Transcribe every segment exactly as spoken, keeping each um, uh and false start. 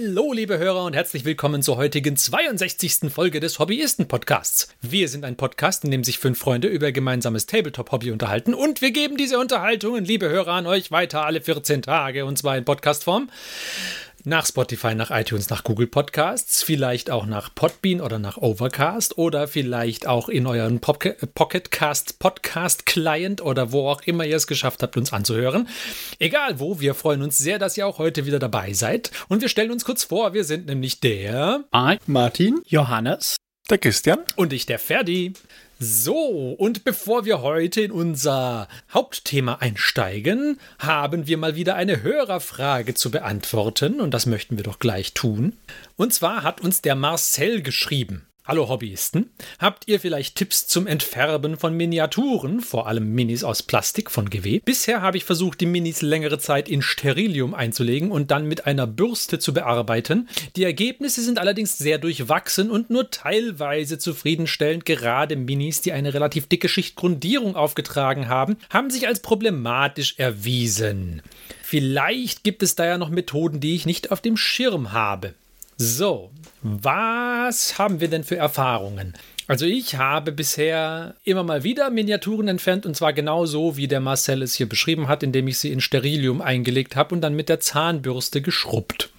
Hallo, liebe Hörer und herzlich willkommen zur heutigen zweiundsechzigsten Folge des Hobbyisten-Podcasts. Wir sind ein Podcast, in dem sich fünf Freunde über gemeinsames Tabletop-Hobby unterhalten und wir geben diese Unterhaltungen, liebe Hörer, an euch weiter alle vierzehn Tage und zwar in Podcastform. Nach Spotify, nach iTunes, nach Google Podcasts, vielleicht auch nach Podbean oder nach Overcast oder vielleicht auch in euren Pocketcast Podcast Client oder wo auch immer ihr es geschafft habt, uns anzuhören. Egal wo, wir freuen uns sehr, dass ihr auch heute wieder dabei seid. Und wir stellen uns kurz vor, wir sind nämlich der Martin, Johannes, der Christian und ich, der Ferdi. So, und bevor wir heute in unser Hauptthema einsteigen, haben wir mal wieder eine Hörerfrage zu beantworten und das möchten wir doch gleich tun. Und zwar hat uns der Marcel geschrieben. Hallo Hobbyisten, habt ihr vielleicht Tipps zum Entfärben von Miniaturen, vor allem Minis aus Plastik von G W? Bisher habe ich versucht, die Minis längere Zeit in Sterilium einzulegen und dann mit einer Bürste zu bearbeiten. Die Ergebnisse sind allerdings sehr durchwachsen und nur teilweise zufriedenstellend. Gerade Minis, die eine relativ dicke Schicht Grundierung aufgetragen haben, haben sich als problematisch erwiesen. Vielleicht gibt es da ja noch Methoden, die ich nicht auf dem Schirm habe. So, was haben wir denn für Erfahrungen? Also ich habe bisher immer mal wieder Miniaturen entfernt und zwar genauso, wie der Marcel es hier beschrieben hat, indem ich sie in Sterilium eingelegt habe und dann mit der Zahnbürste geschrubbt.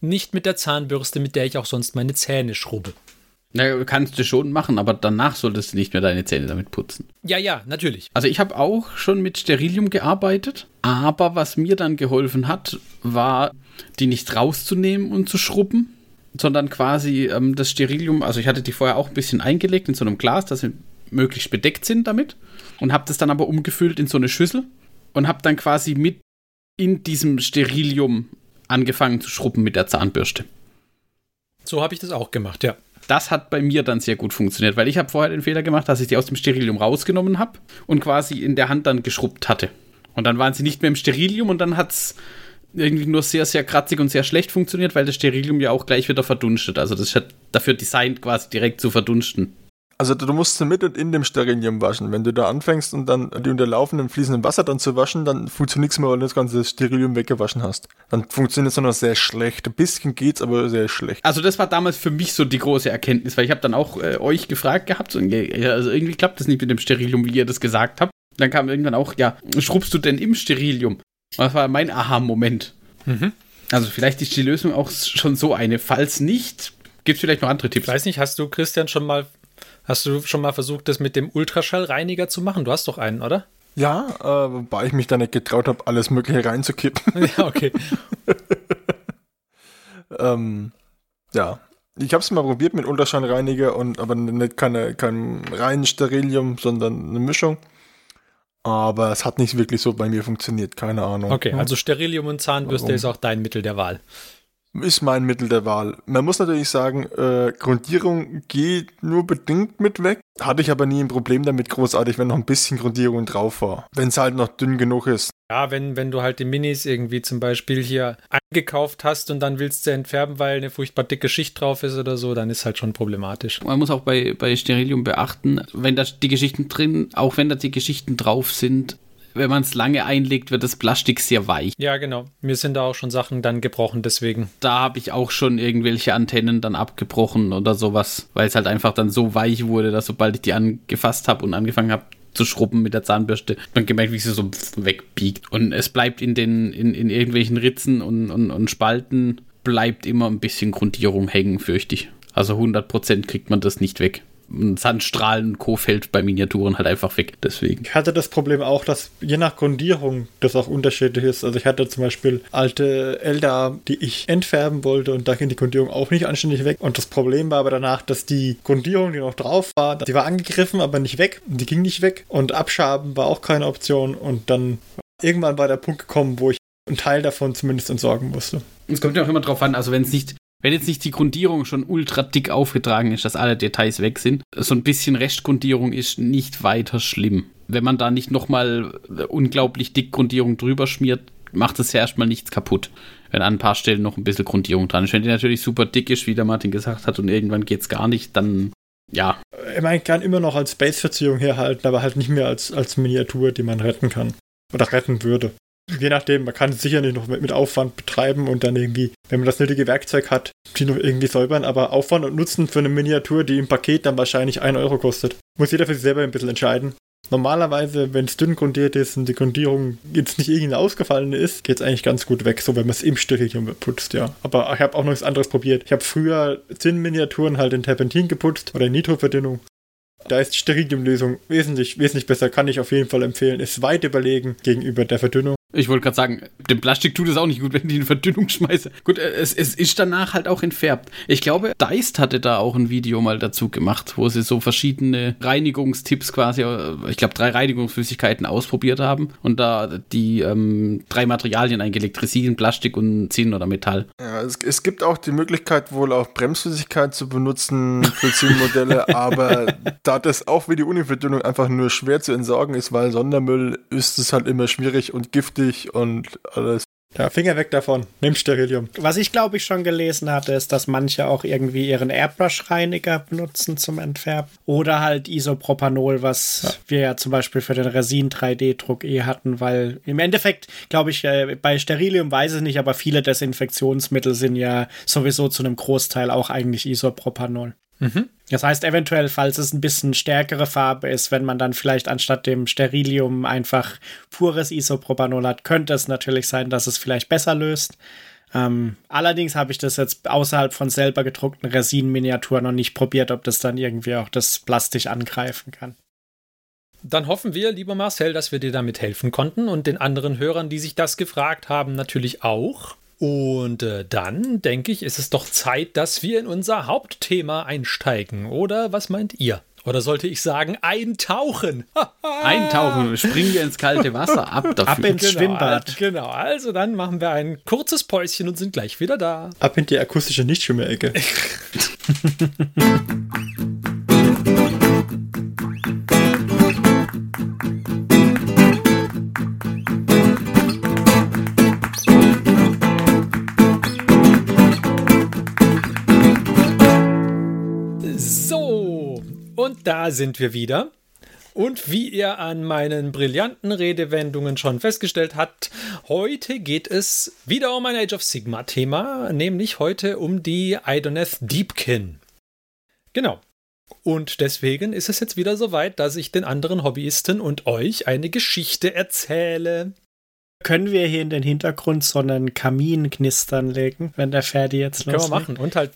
Nicht mit der Zahnbürste, mit der ich auch sonst meine Zähne schrubbe. Na, kannst du schon machen, aber danach solltest du nicht mehr deine Zähne damit putzen. Ja, ja, natürlich. Also ich habe auch schon mit Sterilium gearbeitet, aber was mir dann geholfen hat, war, die nicht rauszunehmen und zu schrubben, sondern quasi ähm, das Sterilium, also ich hatte die vorher auch ein bisschen eingelegt in so einem Glas, dass sie möglichst bedeckt sind damit und habe das dann aber umgefüllt in so eine Schüssel und habe dann quasi mit in diesem Sterilium angefangen zu schrubben mit der Zahnbürste. So habe ich das auch gemacht, ja. Das hat bei mir dann sehr gut funktioniert, weil ich habe vorher den Fehler gemacht, dass ich die aus dem Sterilium rausgenommen habe und quasi in der Hand dann geschrubbt hatte. Und dann waren sie nicht mehr im Sterilium und dann hat es irgendwie nur sehr, sehr kratzig und sehr schlecht funktioniert, weil das Sterilium ja auch gleich wieder verdunstet. Also das ist dafür designt, quasi direkt zu verdunsten. Also du musst sie mit und in dem Sterilium waschen. Wenn du da anfängst und dann die unter laufendem, fließendem Wasser dann zu waschen, dann funktioniert nichts mehr, weil du das ganze Sterilium weggewaschen hast. Dann funktioniert es nur noch sehr schlecht. Ein bisschen geht's, aber sehr schlecht. Also das war damals für mich so die große Erkenntnis, weil ich habe dann auch äh, euch gefragt gehabt, und, also irgendwie klappt das nicht mit dem Sterilium, wie ihr das gesagt habt. Dann kam irgendwann auch, ja, schrubbst du denn im Sterilium? Das war mein Aha-Moment. Mhm. Also vielleicht ist die Lösung auch schon so eine. Falls nicht, gibt es vielleicht noch andere Tipps. Ich weiß nicht, hast du, Christian, schon mal hast du schon mal versucht, das mit dem Ultraschallreiniger zu machen? Du hast doch einen, oder? Ja, äh, wobei ich mich da nicht getraut habe, alles Mögliche reinzukippen. Ja, okay. ähm, ja. Ich habe es mal probiert mit Ultraschallreiniger, und, aber nicht keine, kein reines Sterilium, sondern eine Mischung. Aber es hat nicht wirklich so bei mir funktioniert, keine Ahnung. Okay, also Sterilium und Zahnbürste Warum? Ist auch dein Mittel der Wahl. Ist mein Mittel der Wahl. Man muss natürlich sagen, äh, Grundierung geht nur bedingt mit weg. Hatte ich aber nie ein Problem damit großartig, wenn noch ein bisschen Grundierung drauf war. Wenn es halt noch dünn genug ist. Ja, wenn, wenn du halt die Minis irgendwie zum Beispiel hier eingekauft hast und dann willst du entfärben, weil eine furchtbar dicke Schicht drauf ist oder so, dann ist halt schon problematisch. Man muss auch bei, bei Sterilium beachten, wenn da die Geschichten drin, auch wenn da die Geschichten drauf sind, wenn man es lange einlegt, wird das Plastik sehr weich. Ja, genau. Mir sind da auch schon Sachen dann gebrochen, deswegen. Da habe ich auch schon irgendwelche Antennen dann abgebrochen oder sowas, weil es halt einfach dann so weich wurde, dass sobald ich die angefasst habe und angefangen habe zu schrubben mit der Zahnbürste, man gemerkt, wie sie so wegbiegt. Und es bleibt in den in, in irgendwelchen Ritzen und, und, und Spalten bleibt immer ein bisschen Grundierung hängen, fürchte ich. Also hundert Prozent kriegt man das nicht weg. Und Sandstrahlen und Co. fällt bei Miniaturen halt einfach weg, deswegen. Ich hatte das Problem auch, dass je nach Grundierung das auch unterschiedlich ist. Also ich hatte zum Beispiel alte Elder, die ich entfärben wollte und da ging die Grundierung auch nicht anständig weg. Und das Problem war aber danach, dass die Grundierung, die noch drauf war, die war angegriffen, aber nicht weg. Die ging nicht weg und abschaben war auch keine Option und dann irgendwann war der Punkt gekommen, wo ich einen Teil davon zumindest entsorgen musste. Es kommt ja auch immer drauf an, also wenn es nicht Wenn jetzt nicht die Grundierung schon ultra dick aufgetragen ist, dass alle Details weg sind, so ein bisschen Restgrundierung ist nicht weiter schlimm. Wenn man da nicht nochmal unglaublich dick Grundierung drüber schmiert, macht es ja erstmal nichts kaputt, wenn an ein paar Stellen noch ein bisschen Grundierung dran ist. Wenn die natürlich super dick ist, wie der Martin gesagt hat, und irgendwann geht es gar nicht, dann ja. Ich meine, kann immer noch als Base-Verziehung herhalten, aber halt nicht mehr als, als Miniatur, die man retten kann oder retten würde. Je nachdem, man kann es sicher nicht noch mit Aufwand betreiben und dann irgendwie wenn man das nötige Werkzeug hat, die noch irgendwie säubern, aber Aufwand und Nutzen für eine Miniatur, die im Paket dann wahrscheinlich einen Euro kostet, muss jeder für sich selber ein bisschen entscheiden. Normalerweise, wenn es dünn grundiert ist und die Grundierung jetzt nicht irgendwie ausgefallen ist, geht es eigentlich ganz gut weg, so wenn man es im Sterilium putzt, ja. Aber ich habe auch noch nichts anderes probiert. Ich habe früher Zinnminiaturen halt in Terpentin geputzt oder in Nitroverdünnung. Da ist Sterilium-Lösung wesentlich, wesentlich besser, kann ich auf jeden Fall empfehlen. Ist weit überlegen gegenüber der Verdünnung. Ich wollte gerade sagen, dem Plastik tut es auch nicht gut, wenn ich in Verdünnung schmeiße. Gut, es, es ist danach halt auch entfärbt. Ich glaube, Diced hatte da auch ein Video mal dazu gemacht, wo sie so verschiedene Reinigungstipps quasi, ich glaube, drei Reinigungsflüssigkeiten ausprobiert haben und da die ähm, drei Materialien eingelegt, Resin, Plastik und Zinn oder Metall. Ja, es, es gibt auch die Möglichkeit, wohl auch Bremsflüssigkeit zu benutzen für Zinnmodelle, aber da das auch wie die Univerdünnung einfach nur schwer zu entsorgen ist, weil Sondermüll ist es halt immer schwierig und giftig und alles. Ja, Finger weg davon. Nimm Sterilium. Was ich, glaube ich, schon gelesen hatte, ist, dass manche auch irgendwie ihren Airbrush-Reiniger benutzen zum Entfärben. Oder halt Isopropanol, was ja. wir ja zum Beispiel für den Resin drei D Druck eh hatten, weil im Endeffekt, glaube ich, bei Sterilium weiß ich nicht, aber viele Desinfektionsmittel sind ja sowieso zu einem Großteil auch eigentlich Isopropanol. Mhm. Das heißt, eventuell, falls es ein bisschen stärkere Farbe ist, wenn man dann vielleicht anstatt dem Sterilium einfach pures Isopropanol hat, könnte es natürlich sein, dass es vielleicht besser löst. Ähm, allerdings habe ich das jetzt außerhalb von selber gedruckten Resin-Miniaturen noch nicht probiert, ob das dann irgendwie auch das Plastik angreifen kann. Dann hoffen wir, lieber Marcel, dass wir dir damit helfen konnten und den anderen Hörern, die sich das gefragt haben, natürlich auch. Und äh, dann, denke ich, ist es doch Zeit, dass wir in unser Hauptthema einsteigen. Oder was meint ihr? Oder sollte ich sagen, eintauchen? Eintauchen, springen wir ins kalte Wasser, ab dafür. Ab ins genau, Schwimmbad. Genau, also dann machen wir ein kurzes Päuschen und sind gleich wieder da. Ab in die akustische Nichtschwimmerecke. Und da sind wir wieder. Und wie ihr an meinen brillanten Redewendungen schon festgestellt habt, heute geht es wieder um ein Age of Sigmar-Thema, nämlich heute um die Idoneth Deepkin. Genau. Und deswegen ist es jetzt wieder soweit, dass ich den anderen Hobbyisten und euch eine Geschichte erzähle. Können wir hier in den Hintergrund so einen Kamin knistern legen, wenn der Ferdi jetzt loslegt? Können wir machen. Und halt...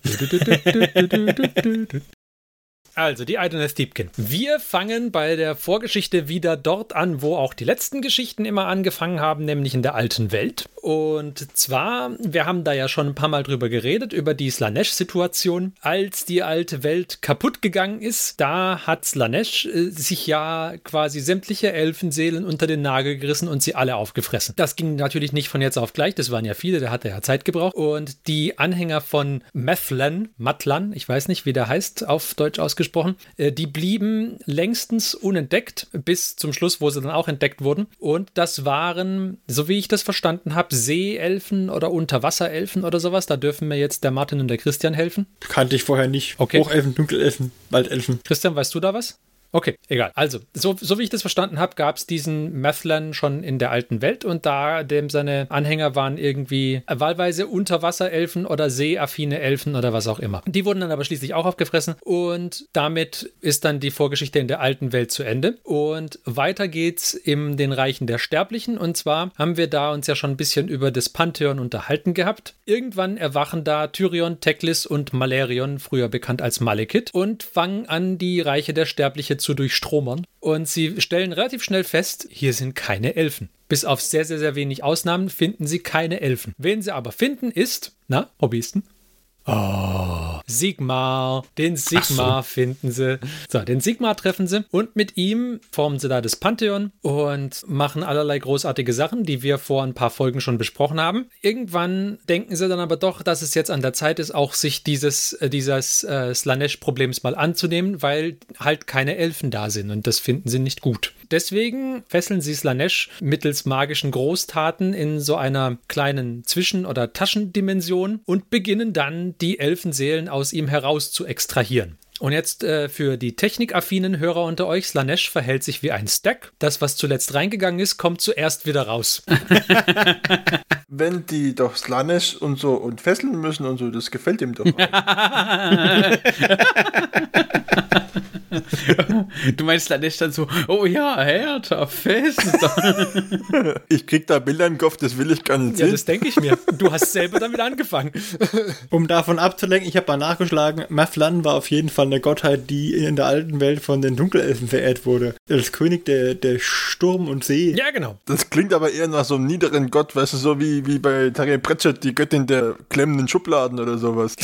Also, die Idoneth Deepkin. Wir fangen bei der Vorgeschichte wieder dort an, wo auch die letzten Geschichten immer angefangen haben, nämlich in der alten Welt. Und zwar, wir haben da ja schon ein paar Mal drüber geredet, über die Slaanesh-Situation. Als die alte Welt kaputt gegangen ist, da hat Slaanesh äh, sich ja quasi sämtliche Elfenseelen unter den Nagel gerissen und sie alle aufgefressen. Das ging natürlich nicht von jetzt auf gleich, das waren ja viele, da hat er ja Zeit gebraucht. Und die Anhänger von Methlen, Mathlann, ich weiß nicht, wie der heißt, auf Deutsch ausgesprochen, gesprochen, die blieben längstens unentdeckt bis zum Schluss, wo sie dann auch entdeckt wurden. Und das waren, so wie ich das verstanden habe, Seeelfen oder Unterwasserelfen oder sowas. Da dürfen mir jetzt der Martin und der Christian helfen. Kannte ich vorher nicht. Okay. Hochelfen, Dunkelelfen, Waldelfen. Christian, weißt du da was? Okay, egal. Also, so, so wie ich das verstanden habe, gab es diesen Methlen schon in der alten Welt und da dem seine Anhänger waren irgendwie wahlweise Unterwasserelfen oder seeaffine Elfen oder was auch immer. Die wurden dann aber schließlich auch aufgefressen und damit ist dann die Vorgeschichte in der alten Welt zu Ende. Und weiter geht's in den Reichen der Sterblichen und zwar haben wir da uns ja schon ein bisschen über das Pantheon unterhalten gehabt. Irgendwann erwachen da Tyrion, Teclis und Malerion, früher bekannt als Malekith, und fangen an, die Reiche der Sterblichen zu durchstromern. Und sie stellen relativ schnell fest, hier sind keine Elfen. Bis auf sehr, sehr, sehr wenig Ausnahmen finden sie keine Elfen. Wen sie aber finden ist, na, Hobbyisten? Oh, Sigmar. Den Sigmar so. finden sie. So, den Sigmar treffen sie und mit ihm formen sie da das Pantheon und machen allerlei großartige Sachen, die wir vor ein paar Folgen schon besprochen haben. Irgendwann denken sie dann aber doch, dass es jetzt an der Zeit ist, auch sich dieses, dieses äh, Slaanesh-Problems mal anzunehmen, weil halt keine Elfen da sind und das finden sie nicht gut. Deswegen fesseln sie Slaanesh mittels magischen Großtaten in so einer kleinen Zwischen- oder Taschendimension und beginnen dann, die Elfenseelen aus ihm heraus zu extrahieren. Und jetzt äh, für die technikaffinen Hörer unter euch, Slaanesh verhält sich wie ein Stack. Das, was zuletzt reingegangen ist, kommt zuerst wieder raus. Wenn die doch Slaanesh und so und fesseln müssen und so, das gefällt ihm doch auch. Du meinst Slaanesh dann so, oh ja, härter, fester. Ich krieg da Bilder im Kopf, das will ich gar nicht sehen. Ja, das denke ich mir. Du hast selber damit angefangen. Um davon abzulenken, ich habe mal nachgeschlagen, Mathlann war auf jeden Fall eine Gottheit, die in der alten Welt von den Dunkelelfen verehrt wurde. Als König der, der Sturm und See. Ja, genau. Das klingt aber eher nach so einem niederen Gott, weißt du, so wie, wie bei Terry Pratchett, die Göttin der klemmenden Schubladen oder sowas.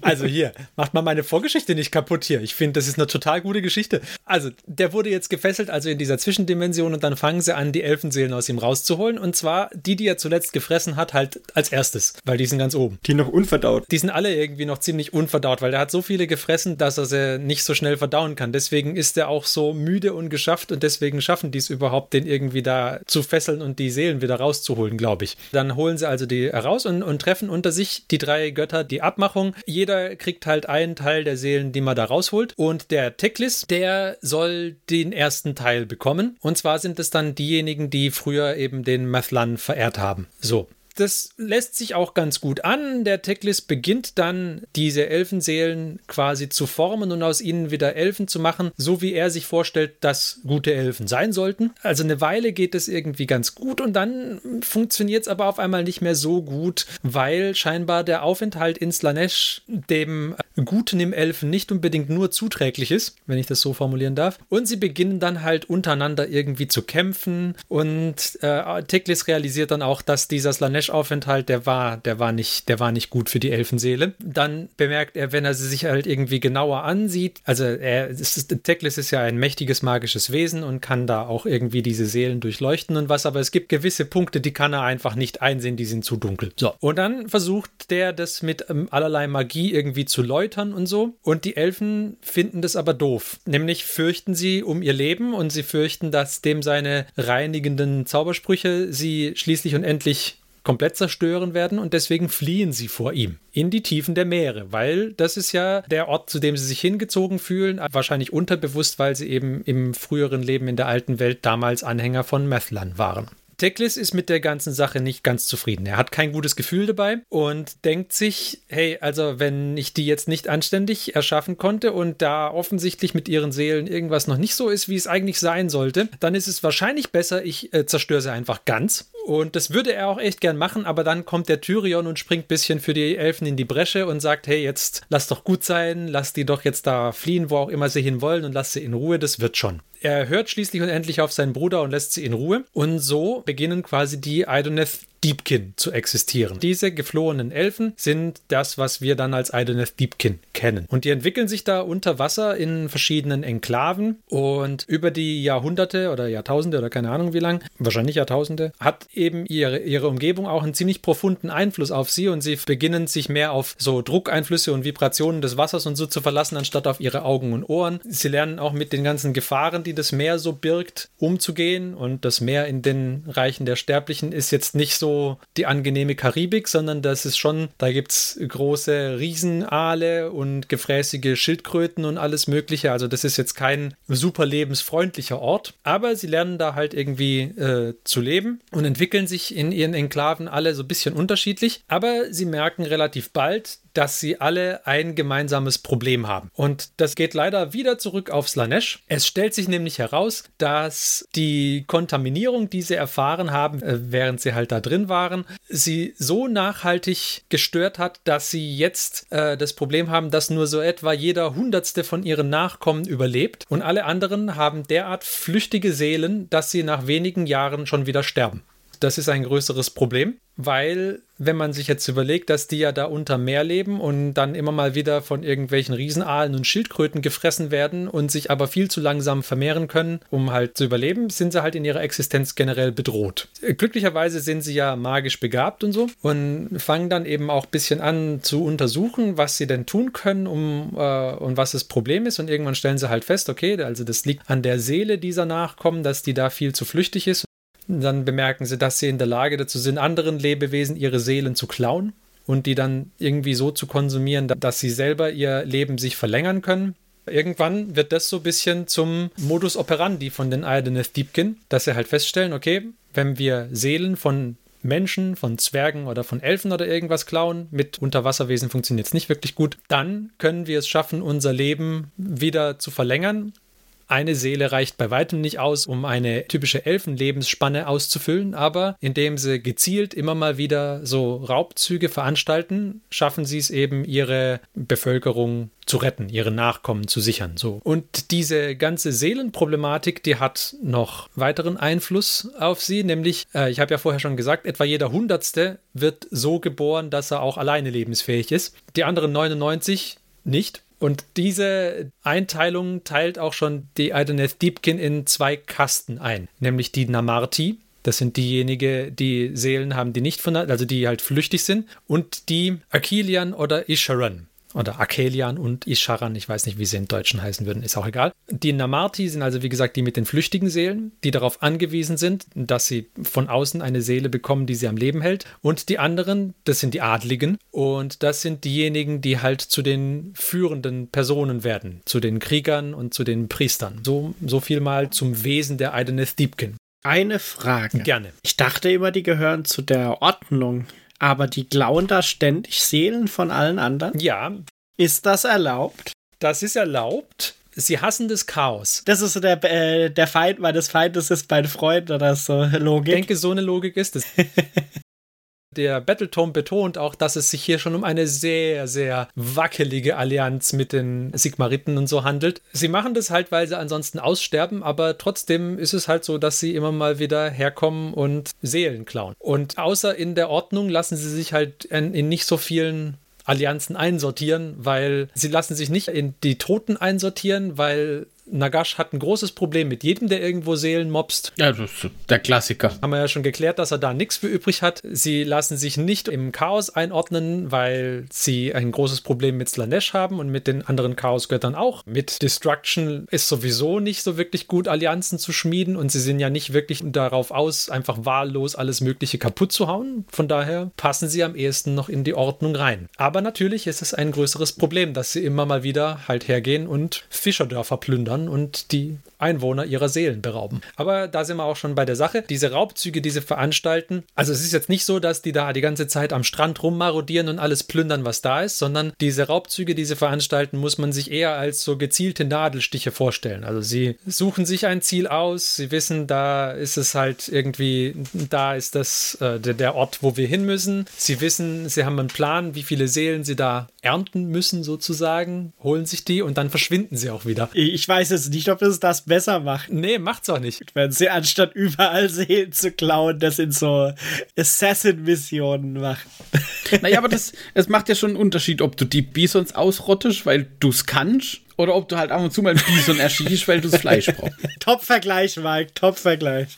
Also hier, macht mal meine Vorgeschichte nicht kaputt hier. Ich finde, das ist eine total gute Geschichte. Also, der wurde jetzt gefesselt, also in dieser Zwischendimension, und dann fangen sie an, die Elfenseelen aus ihm rauszuholen, und zwar die, die er zuletzt gefressen hat, halt als erstes, weil die sind ganz oben. Die noch unverdaut. Die sind alle irgendwie noch ziemlich unverdaut, weil der hat so viele gefressen, dass er sie nicht so schnell verdauen kann. Deswegen ist er auch so müde und geschafft, und deswegen schaffen die es überhaupt, den irgendwie da zu fesseln und die Seelen wieder rauszuholen, glaube ich. Dann holen sie also die raus und, und treffen unter sich die drei Götter die Abmachung. Jeder kriegt halt einen Teil der Seelen, die man da rausholt. Und der Teclis, der soll den ersten Teil bekommen. Und zwar sind es dann diejenigen, die früher eben den Mathlann verehrt haben. So. Das lässt sich auch ganz gut an. Der Teclis beginnt dann, diese Elfenseelen quasi zu formen und aus ihnen wieder Elfen zu machen, so wie er sich vorstellt, dass gute Elfen sein sollten. Also eine Weile geht es irgendwie ganz gut und dann funktioniert es aber auf einmal nicht mehr so gut, weil scheinbar der Aufenthalt in Slaanesh dem Guten im Elfen nicht unbedingt nur zuträglich ist, wenn ich das so formulieren darf. Und sie beginnen dann halt untereinander irgendwie zu kämpfen und äh, Teclis realisiert dann auch, dass dieser Slaanesh Aufenthalt, der war, der war nicht, der war nicht gut für die Elfenseele. Dann bemerkt er, wenn er sie sich halt irgendwie genauer ansieht, also er, es ist, Teclis ist ja ein mächtiges magisches Wesen und kann da auch irgendwie diese Seelen durchleuchten und was, aber es gibt gewisse Punkte, die kann er einfach nicht einsehen, die sind zu dunkel. So. Und dann versucht der das mit ähm, allerlei Magie irgendwie zu läutern und so, und die Elfen finden das aber doof. Nämlich fürchten sie um ihr Leben und sie fürchten, dass dem seine reinigenden Zaubersprüche sie schließlich und endlich komplett zerstören werden, und deswegen fliehen sie vor ihm in die Tiefen der Meere, weil das ist ja der Ort, zu dem sie sich hingezogen fühlen, wahrscheinlich unterbewusst, weil sie eben im früheren Leben in der alten Welt damals Anhänger von Mathlann waren. Teclis ist mit der ganzen Sache nicht ganz zufrieden. Er hat kein gutes Gefühl dabei und denkt sich, hey, also wenn ich die jetzt nicht anständig erschaffen konnte und da offensichtlich mit ihren Seelen irgendwas noch nicht so ist, wie es eigentlich sein sollte, dann ist es wahrscheinlich besser, ich äh, zerstöre sie einfach ganz. Und das würde er auch echt gern machen, aber dann kommt der Tyrion und springt ein bisschen für die Elfen in die Bresche und sagt, hey, jetzt lass doch gut sein, lass die doch jetzt da fliehen, wo auch immer sie hin wollen, und lass sie in Ruhe, das wird schon. Er hört schließlich und endlich auf seinen Bruder und lässt sie in Ruhe. Und so beginnen quasi die Idoneth Deepkin zu existieren. Diese geflohenen Elfen sind das, was wir dann als Idoneth Deepkin kennen. Und die entwickeln sich da unter Wasser in verschiedenen Enklaven. Und über die Jahrhunderte oder Jahrtausende oder keine Ahnung wie lang, wahrscheinlich Jahrtausende, hat eben ihre, ihre Umgebung auch einen ziemlich profunden Einfluss auf sie. Und sie beginnen sich mehr auf so Druckeinflüsse und Vibrationen des Wassers und so zu verlassen, anstatt auf ihre Augen und Ohren. Sie lernen auch mit den ganzen Gefahren, die das Meer so birgt, umzugehen. Und das Meer in den Reichen der Sterblichen ist jetzt nicht so die angenehme Karibik, sondern das ist schon, da gibt es große Riesenaale und gefräßige Schildkröten und alles mögliche, also das ist jetzt kein super lebensfreundlicher Ort, aber sie lernen da halt irgendwie äh, zu leben und entwickeln sich in ihren Enklaven alle so ein bisschen unterschiedlich, aber sie merken relativ bald, dass sie alle ein gemeinsames Problem haben. Und das geht leider wieder zurück auf Slaanesh. Es stellt sich nämlich heraus, dass die Kontaminierung, die sie erfahren haben, während sie halt da drin waren, sie so nachhaltig gestört hat, dass sie jetzt äh, das Problem haben, dass nur so etwa jeder Hundertste von ihren Nachkommen überlebt und alle anderen haben derart flüchtige Seelen, dass sie nach wenigen Jahren schon wieder sterben. Das ist ein größeres Problem, weil wenn man sich jetzt überlegt, dass die ja da unter Meer leben und dann immer mal wieder von irgendwelchen Riesenaalen und Schildkröten gefressen werden und sich aber viel zu langsam vermehren können, um halt zu überleben, sind sie halt in ihrer Existenz generell bedroht. Glücklicherweise sind sie ja magisch begabt und so und fangen dann eben auch ein bisschen an zu untersuchen, was sie denn tun können um, äh, und was das Problem ist, und irgendwann stellen sie halt fest, okay, also das liegt an der Seele dieser Nachkommen, dass die da viel zu flüchtig ist. Dann bemerken sie, dass sie in der Lage dazu sind, anderen Lebewesen ihre Seelen zu klauen. und die dann irgendwie so zu konsumieren, dass sie selber ihr Leben sich verlängern können. Irgendwann wird das so ein bisschen zum Modus operandi von den Idoneth Deepkin, dass sie halt feststellen, okay, wenn wir Seelen von Menschen, von Zwergen oder von Elfen oder irgendwas klauen, mit Unterwasserwesen funktioniert es nicht wirklich gut, dann können wir es schaffen, unser Leben wieder zu verlängern. Eine Seele reicht bei weitem nicht aus, um eine typische Elfenlebensspanne auszufüllen, aber indem sie gezielt immer mal wieder so Raubzüge veranstalten, schaffen sie es eben, ihre Bevölkerung zu retten, ihre Nachkommen zu sichern. So. Und diese ganze Seelenproblematik, die hat noch weiteren Einfluss auf sie, nämlich, äh, ich habe ja vorher schon gesagt, etwa jeder Hundertste wird so geboren, dass er auch alleine lebensfähig ist. Die anderen neunundneunzig nicht. Und diese Einteilung teilt auch schon die Idoneth Deepkin in zwei Kasten ein, nämlich die Namarti, das sind diejenigen, die Seelen haben, die nicht von, also die halt flüchtig sind, und die Akhelian oder Isharan. Oder Akhelian und Isharan, ich weiß nicht, wie sie im Deutschen heißen würden, ist auch egal. Die Namarti sind also, wie gesagt, die mit den flüchtigen Seelen, die darauf angewiesen sind, dass sie von außen eine Seele bekommen, die sie am Leben hält. Und die anderen, das sind die Adligen. Und das sind diejenigen, die halt zu den führenden Personen werden, zu den Kriegern und zu den Priestern. So, so viel mal zum Wesen der Idoneth Deepkin. Eine Frage. Gerne. Ich dachte immer, die gehören zu der Ordnung. Aber die klauen da ständig Seelen von allen anderen? Ja. Ist das erlaubt? Das ist erlaubt. Sie hassen das Chaos. Das ist so der, äh, der Feind meines Feindes ist mein Freund oder so Logik. Ich denke, so eine Logik ist es. Der Battletome betont auch, dass es sich hier schon um eine sehr, sehr wackelige Allianz mit den Sigmariten und so handelt. Sie machen das halt, weil sie ansonsten aussterben, aber trotzdem ist es halt so, dass sie immer mal wieder herkommen und Seelen klauen. Und außer in der Ordnung lassen sie sich halt in, in nicht so vielen Allianzen einsortieren, weil sie lassen sich nicht in die Toten einsortieren, weil Nagash hat ein großes Problem mit jedem, der irgendwo Seelen mobst. Ja, das ist der Klassiker. Haben wir ja schon geklärt, dass er da nichts für übrig hat. Sie lassen sich nicht im Chaos einordnen, weil sie ein großes Problem mit Slaanesh haben und mit den anderen Chaosgöttern auch. Mit Destruction ist sowieso nicht so wirklich gut, Allianzen zu schmieden, und sie sind ja nicht wirklich darauf aus, einfach wahllos alles Mögliche kaputt zu hauen. Von daher passen sie am ehesten noch in die Ordnung rein. Aber natürlich ist es ein größeres Problem, dass sie immer mal wieder halt hergehen und Fischerdörfer plündern und die Einwohner ihrer Seelen berauben. Aber da sind wir auch schon bei der Sache. Diese Raubzüge, die sie veranstalten, also es ist jetzt nicht so, dass die da die ganze Zeit am Strand rummarodieren und alles plündern, was da ist, sondern diese Raubzüge, die sie veranstalten, muss man sich eher als so gezielte Nadelstiche vorstellen. Also sie suchen sich ein Ziel aus, sie wissen, da ist es halt irgendwie, da ist das äh, der Ort, wo wir hin müssen. Sie wissen, sie haben einen Plan, wie viele Seelen sie da ernten müssen sozusagen, holen sich die und dann verschwinden sie auch wieder. Ich weiß jetzt nicht, ob es das besser macht. Nee, macht's auch nicht. Wenn sie anstatt überall Seelen zu klauen, das in so Assassin-Missionen machen. Naja, aber das, das macht ja schon einen Unterschied, ob du die Bisons ausrottest, weil du's kannst, oder ob du halt ab und zu mal ein Bison erschießt, weil du das Fleisch brauchst. Top-Vergleich, Mike, Top-Vergleich.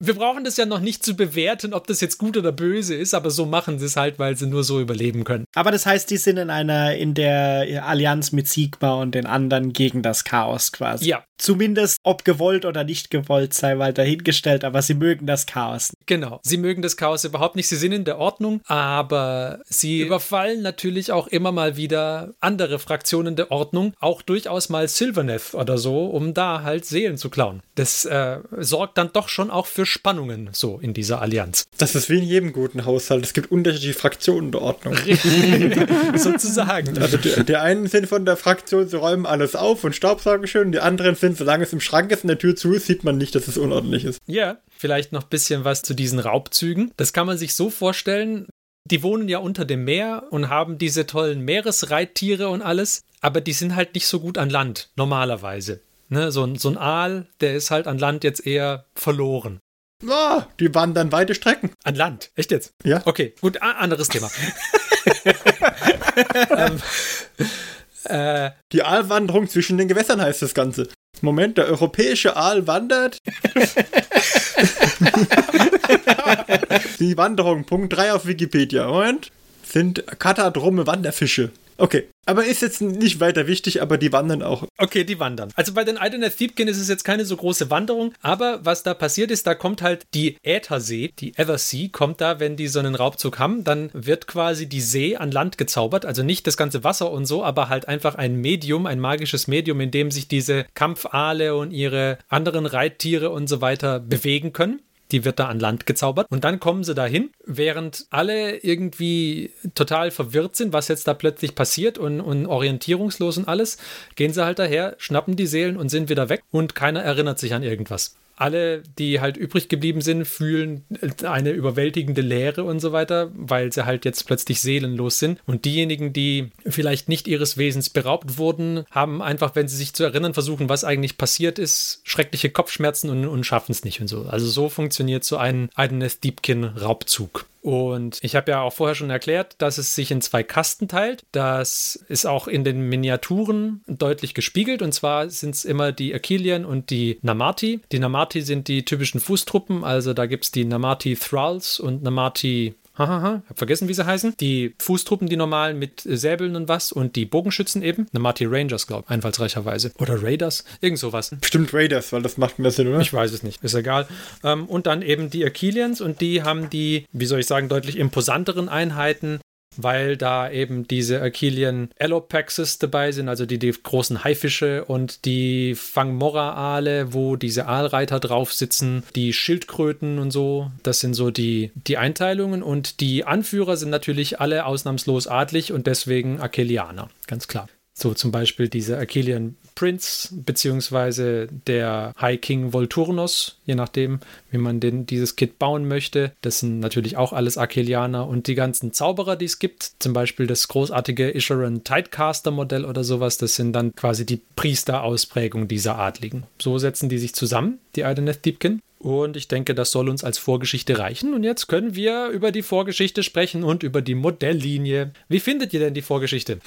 Wir brauchen das ja noch nicht zu bewerten, ob das jetzt gut oder böse ist, aber so machen sie es halt, weil sie nur so überleben können. Aber das heißt, die sind in einer, in der Allianz mit Sigmar und den anderen gegen das Chaos quasi. Ja. Zumindest, ob gewollt oder nicht gewollt, sei weiter hingestellt, aber sie mögen das Chaos. Genau, sie mögen das Chaos überhaupt nicht. Sie sind in der Ordnung, aber sie überfallen natürlich auch immer mal wieder andere Fraktionen der Ordnung, auch durchaus mal Silverneth oder so, um da halt Seelen zu klauen. Das äh, sorgt dann doch schon auch für Spannungen so in dieser Allianz. Das ist wie in jedem guten Haushalt. Es gibt unterschiedliche Fraktionen der Ordnung. Sozusagen. Also die, die einen sind von der Fraktion, sie räumen alles auf und staubsaugen schön, die anderen sind, solange es im Schrank ist und der Tür zu ist, sieht man nicht, dass es unordentlich ist. Ja, yeah. Vielleicht noch ein bisschen was zu diesen Raubzügen. Das kann man sich so vorstellen, die wohnen ja unter dem Meer und haben diese tollen Meeresreittiere und alles, aber die sind halt nicht so gut an Land, normalerweise. Ne, so, so ein Aal, der ist halt an Land jetzt eher verloren. Ah, die wandern weite Strecken. An Land? Echt jetzt? Ja. Okay, gut, anderes Thema. ähm, äh, die Aalwanderung zwischen den Gewässern heißt das Ganze. Moment, der europäische Aal wandert. Die Wanderung, Punkt drei auf Wikipedia. Moment. Sind katadrome Wanderfische. Okay, aber ist jetzt nicht weiter wichtig, aber die wandern auch. Okay, die wandern. Also bei den Idoneth Deepkin ist es jetzt keine so große Wanderung, aber was da passiert ist, da kommt halt die Äthersee, die Ethersee kommt da, wenn die so einen Raubzug haben, dann wird quasi die See an Land gezaubert, also nicht das ganze Wasser und so, aber halt einfach ein Medium, ein magisches Medium, in dem sich diese Kampfaale und ihre anderen Reittiere und so weiter bewegen können. Die wird da an Land gezaubert und dann kommen sie dahin, während alle irgendwie total verwirrt sind, was jetzt da plötzlich passiert und, und orientierungslos und alles, gehen sie halt daher, schnappen die Seelen und sind wieder weg und keiner erinnert sich an irgendwas. Alle, die halt übrig geblieben sind, fühlen eine überwältigende Leere und so weiter, weil sie halt jetzt plötzlich seelenlos sind. Und diejenigen, die vielleicht nicht ihres Wesens beraubt wurden, haben einfach, wenn sie sich zu erinnern versuchen, was eigentlich passiert ist, schreckliche Kopfschmerzen und, und schaffen es nicht und so. Also so funktioniert so ein Idoneth Deepkin-Raubzug. Und ich habe ja auch vorher schon erklärt, dass es sich in zwei Kasten teilt. Das ist auch in den Miniaturen deutlich gespiegelt. Und zwar sind es immer die Akhelian und die Namarti. Die Namarti sind die typischen Fußtruppen. Also da gibt es die Namati Thralls und Namati... Hahaha, hab vergessen, wie sie heißen. Die Fußtruppen, die normalen mit Säbeln und was und die Bogenschützen eben. Namati Rangers, glaube ich, einfallsreicherweise. Oder Raiders, irgend sowas. Bestimmt Raiders, weil das macht mehr Sinn, oder? Ich weiß es nicht, ist egal. Ähm, und dann eben die Akhelians und die haben die, wie soll ich sagen, deutlich imposanteren Einheiten, weil da eben diese Akhelian Allopexes dabei sind, also die, die großen Haifische und die Fangmorra-Aale, wo diese Aalreiter drauf sitzen, die Schildkröten und so. Das sind so die, die Einteilungen und die Anführer sind natürlich alle ausnahmslos adlig und deswegen Akhelianer, ganz klar. So zum Beispiel dieser Akhelian Prince, beziehungsweise der High King Volturnos, je nachdem, wie man den, dieses Kit bauen möchte. Das sind natürlich auch alles Akhelianer und die ganzen Zauberer, die es gibt, zum Beispiel das großartige Isharan Tidecaster Modell oder sowas, das sind dann quasi die Priesterausprägung dieser Adligen. So setzen die sich zusammen, die Idoneth Deepkin. Und ich denke, das soll uns als Vorgeschichte reichen. Und jetzt können wir über die Vorgeschichte sprechen und über die Modelllinie. Wie findet ihr denn die Vorgeschichte?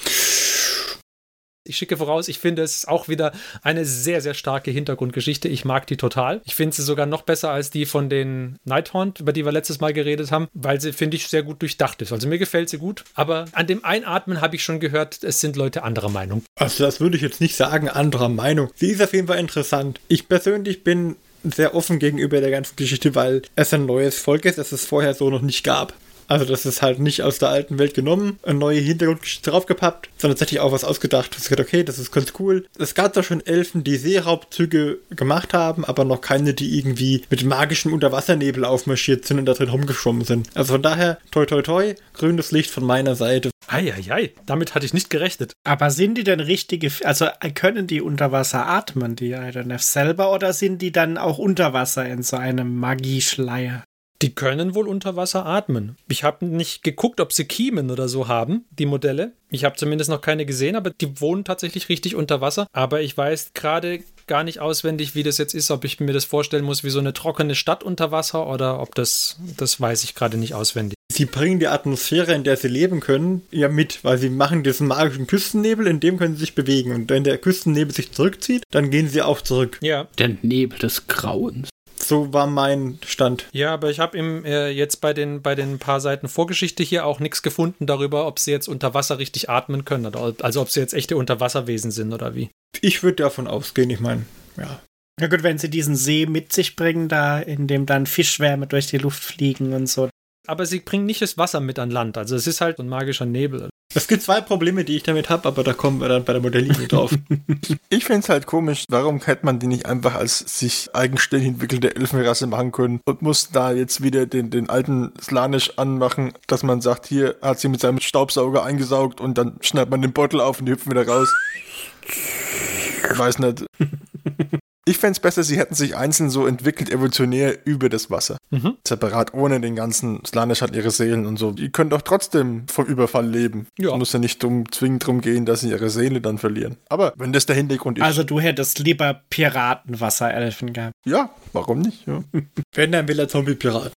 Ich schicke voraus, ich finde, es ist auch wieder eine sehr, sehr starke Hintergrundgeschichte. Ich mag die total. Ich finde sie sogar noch besser als die von den Nighthaunt, über die wir letztes Mal geredet haben, weil sie, finde ich, sehr gut durchdacht ist. Also mir gefällt sie gut, aber an dem Einatmen habe ich schon gehört, es sind Leute anderer Meinung. Also das würde ich jetzt nicht sagen, anderer Meinung. Sie ist auf jeden Fall interessant. Ich persönlich bin sehr offen gegenüber der ganzen Geschichte, weil es ein neues Volk ist, das es vorher so noch nicht gab. Also das ist halt nicht aus der alten Welt genommen, eine neue Hintergrundgeschichte draufgepappt, sondern tatsächlich auch was ausgedacht. Ich dachte, okay, das ist ganz cool. Es gab da schon Elfen, die Seeraubzüge gemacht haben, aber noch keine, die irgendwie mit magischem Unterwassernebel aufmarschiert sind und da drin rumgeschwommen sind. Also von daher, toi toi toi, grünes Licht von meiner Seite. Eieiei, damit hatte ich nicht gerechnet. Aber sind die denn richtige, F- also können die unter Wasser atmen, die Idoneth selber, oder sind die dann auch unter Wasser in so einem Magieschleier? Die können wohl unter Wasser atmen. Ich habe nicht geguckt, ob sie Kiemen oder so haben, die Modelle. Ich habe zumindest noch keine gesehen, aber die wohnen tatsächlich richtig unter Wasser. Aber ich weiß gerade gar nicht auswendig, wie das jetzt ist, ob ich mir das vorstellen muss wie so eine trockene Stadt unter Wasser oder ob das, das weiß ich gerade nicht auswendig. Sie bringen die Atmosphäre, in der sie leben können, ja mit, weil sie machen diesen magischen Küstennebel, in dem können sie sich bewegen. Und wenn der Küstennebel sich zurückzieht, dann gehen sie auch zurück. Ja. Der Nebel des Grauens. So war mein Stand. Ja, aber ich habe eben äh, jetzt bei den, bei den paar Seiten Vorgeschichte hier auch nichts gefunden darüber, ob sie jetzt unter Wasser richtig atmen können. Oder, also ob sie jetzt echte Unterwasserwesen sind oder wie. Ich würde davon ausgehen, ich meine, ja. Na gut, wenn sie diesen See mit sich bringen, da in dem dann Fischschwärme durch die Luft fliegen und so. Aber sie bringen nicht das Wasser mit an Land. Also es ist halt ein magischer Nebel. Es gibt zwei Probleme, die ich damit habe, aber da kommen wir dann bei der Modelllinie drauf. Ich finde es halt komisch, warum hätte man die nicht einfach als sich eigenständig entwickelte Elfenrasse machen können und muss da jetzt wieder den, den alten Slaanesh anmachen, dass man sagt, hier hat sie mit seinem Staubsauger eingesaugt und dann schneidet man den Beutel auf und die hüpfen wieder raus. Ich weiß nicht. Ich fände es besser, sie hätten sich einzeln so entwickelt, evolutionär über das Wasser. Mhm. Separat, ohne den ganzen Slaanesh hat ihre Seelen und so. Die können doch trotzdem vom Überfall leben. Ja. Es muss ja nicht drum, zwingend darum gehen, dass sie ihre Seele dann verlieren. Aber wenn das der Hintergrund ist. Also du hättest lieber Piratenwasserelfen gehabt. Ja, warum nicht? Ja. Wenn, dann will er Zombie-Piraten.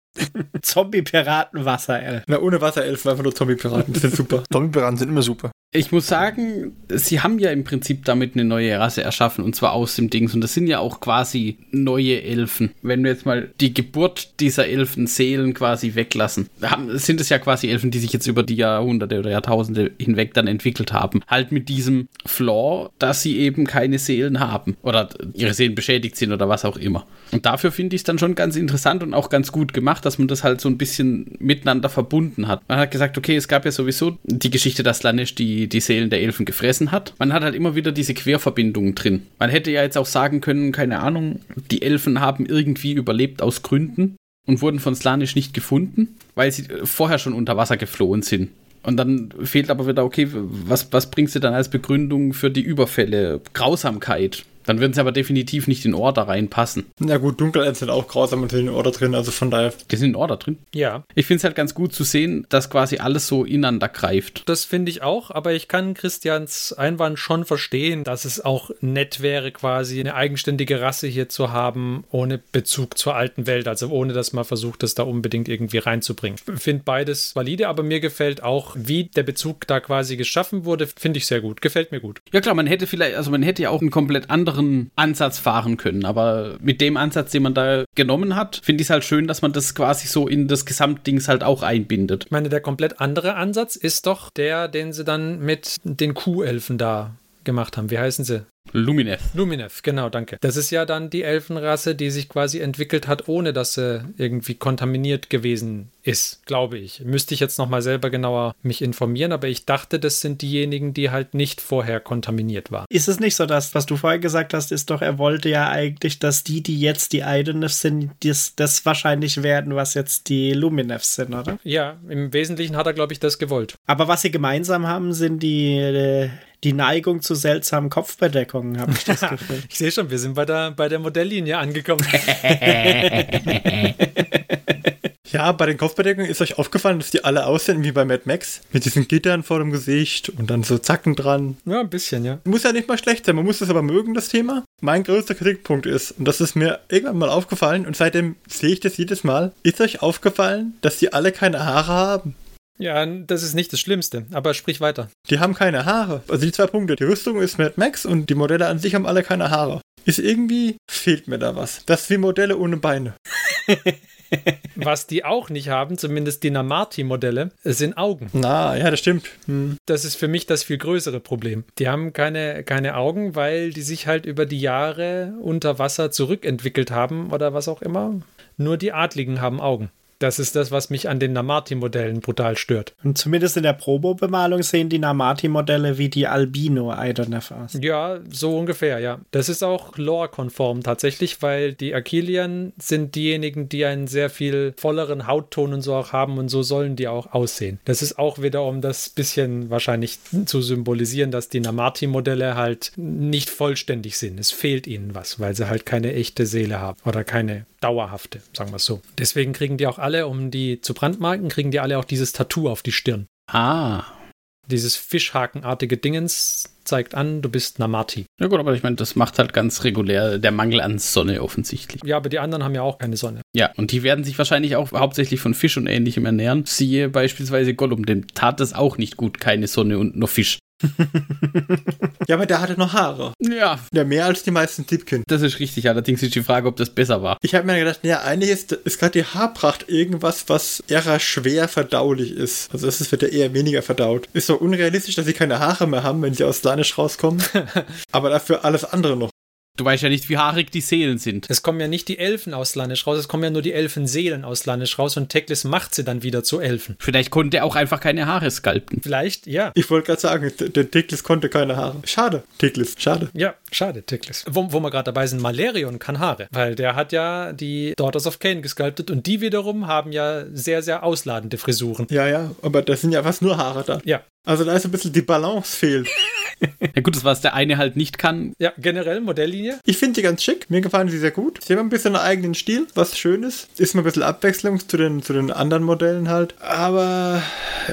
Zombie-Piraten-Wasserelfen. Na, ohne Wasserelfen, einfach nur Zombie-Piraten. Das ist super. Zombie-Piraten sind immer super. Ich muss sagen, sie haben ja im Prinzip damit eine neue Rasse erschaffen, und zwar aus dem Dings. Und das sind ja auch quasi neue Elfen. Wenn wir jetzt mal die Geburt dieser Elfenseelen quasi weglassen, sind es ja quasi Elfen, die sich jetzt über die Jahrhunderte oder Jahrtausende hinweg dann entwickelt haben. Halt mit diesem Flaw, dass sie eben keine Seelen haben oder ihre Seelen beschädigt sind oder was auch immer. Und dafür finde ich es dann schon ganz interessant und auch ganz gut gemacht, dass man das halt so ein bisschen miteinander verbunden hat. Man hat gesagt, okay, es gab ja sowieso die Geschichte, dass Slaanesh die die Seelen der Elfen gefressen hat. Man hat halt immer wieder diese Querverbindungen drin. Man hätte ja jetzt auch sagen können, keine Ahnung, die Elfen haben irgendwie überlebt aus Gründen und wurden von Slaanesh nicht gefunden, weil sie vorher schon unter Wasser geflohen sind. Und dann fehlt aber wieder, okay, was, was bringst du dann als Begründung für die Überfälle? Grausamkeit. Dann würden sie aber definitiv nicht in Order reinpassen. Na gut, Dunkelelfen sind auch grausam und in Order drin, also von daher... Die sind in Order drin? Ja. Ich finde es halt ganz gut zu sehen, dass quasi alles so ineinander greift. Das finde ich auch, aber ich kann Christians Einwand schon verstehen, dass es auch nett wäre, quasi eine eigenständige Rasse hier zu haben, ohne Bezug zur alten Welt, also ohne, dass man versucht, das da unbedingt irgendwie reinzubringen. Ich finde beides valide, aber mir gefällt auch, wie der Bezug da quasi geschaffen wurde, finde ich sehr gut, gefällt mir gut. Ja klar, man hätte vielleicht, also man hätte ja auch einen komplett anderen Ansatz fahren können, aber mit dem Ansatz, den man da genommen hat, finde ich es halt schön, dass man das quasi so in das Gesamtdings halt auch einbindet. Ich meine, der komplett andere Ansatz ist doch der, den sie dann mit den Kuh-Elfen da gemacht haben. Wie heißen sie? Lumineth. Lumineth, genau, danke. Das ist ja dann die Elfenrasse, die sich quasi entwickelt hat, ohne dass sie irgendwie kontaminiert gewesen ist, glaube ich. Müsste ich jetzt nochmal selber genauer mich informieren, aber ich dachte, das sind diejenigen, die halt nicht vorher kontaminiert waren. Ist es nicht so, dass, was du vorher gesagt hast, ist doch, er wollte ja eigentlich, dass die, die jetzt die Idoneth sind, das, das wahrscheinlich werden, was jetzt die Lumineth sind, oder? Ja, im Wesentlichen hat er, glaube ich, das gewollt. Aber was sie gemeinsam haben, sind die... die Neigung zu seltsamen Kopfbedeckungen, habe ich das Gefühl. Ich sehe schon, wir sind bei der, bei der Modelllinie angekommen. Ja, bei den Kopfbedeckungen ist euch aufgefallen, dass die alle aussehen wie bei Mad Max. Mit diesen Gittern vor dem Gesicht und dann so Zacken dran. Ja, ein bisschen, ja. Muss ja nicht mal schlecht sein, man muss es aber mögen, das Thema. Mein größter Kritikpunkt ist, und das ist mir irgendwann mal aufgefallen, und seitdem sehe ich das jedes Mal, ist euch aufgefallen, dass die alle keine Haare haben? Ja, das ist nicht das Schlimmste, aber sprich weiter. Die haben keine Haare. Also die zwei Punkte. Die Rüstung ist Mad Max und die Modelle an sich haben alle keine Haare. Ist irgendwie, fehlt mir da was. Das ist wie Modelle ohne Beine. Was die auch nicht haben, zumindest die Namarti-Modelle, sind Augen. Na, ja, das stimmt. Das ist für mich das viel größere Problem. Die haben keine, keine Augen, weil die sich halt über die Jahre unter Wasser zurückentwickelt haben oder was auch immer. Nur die Adligen haben Augen. Das ist das, was mich an den Namarti-Modellen brutal stört. Und zumindest in der Probo-Bemalung sehen die Namarti-Modelle wie die Albino-Idoneth aus. Ja, so ungefähr, ja. Das ist auch lore-konform tatsächlich, weil die Akhelian sind diejenigen, die einen sehr viel volleren Hautton und so auch haben, und so sollen die auch aussehen. Das ist auch wieder, um das bisschen wahrscheinlich zu symbolisieren, dass die Namarti-Modelle halt nicht vollständig sind. Es fehlt ihnen was, weil sie halt keine echte Seele haben oder keine dauerhafte, sagen wir es so. Deswegen kriegen die auch alle, um die zu brandmarken, kriegen die alle auch dieses Tattoo auf die Stirn. Ah. Dieses fischhakenartige Dingens zeigt an, du bist Namarti. Ja gut, aber ich meine, das macht halt ganz regulär der Mangel an Sonne offensichtlich. Ja, aber die anderen haben ja auch keine Sonne. Ja, und die werden sich wahrscheinlich auch hauptsächlich von Fisch und Ähnlichem ernähren. Siehe beispielsweise Gollum, dem tat das auch nicht gut, keine Sonne und nur Fisch. Ja, aber der hatte noch Haare. Ja. Ja, mehr als die meisten Deepkin. Das ist richtig, allerdings ist die Frage, ob das besser war. Ich habe mir gedacht, naja, eigentlich ist, ist gerade die Haarpracht irgendwas, was eher schwer verdaulich ist. Also es wird ja eher weniger verdaut. Ist so unrealistisch, dass sie keine Haare mehr haben, wenn sie aus Slaanesh rauskommen. Aber dafür alles andere noch. Du weißt ja nicht, wie haarig die Seelen sind. Es kommen ja nicht die Elfen aus Slaanesh raus, es kommen ja nur die Elfenseelen aus Slaanesh raus, und Teclis macht sie dann wieder zu Elfen. Vielleicht konnte er auch einfach keine Haare skalpen. Vielleicht, ja. Ich wollte gerade sagen, der Teclis konnte keine Haare. Schade, Teclis, schade. Ja, schade, Teclis. Wo, wo wir gerade dabei sind, Malerion kann Haare, weil der hat ja die Daughters of Cain gesculptet, und die wiederum haben ja sehr, sehr ausladende Frisuren. Ja, ja, aber da sind ja fast nur Haare da. Ja. Also da ist ein bisschen die Balance fehlt. Ja gut, das was der eine halt nicht kann. Ja, generell Modelllinie. Ich finde die ganz schick. Mir gefallen sie sehr gut. Sie haben ein bisschen einen eigenen Stil, was schön ist. Ist mal ein bisschen Abwechslung zu den, zu den anderen Modellen halt. Aber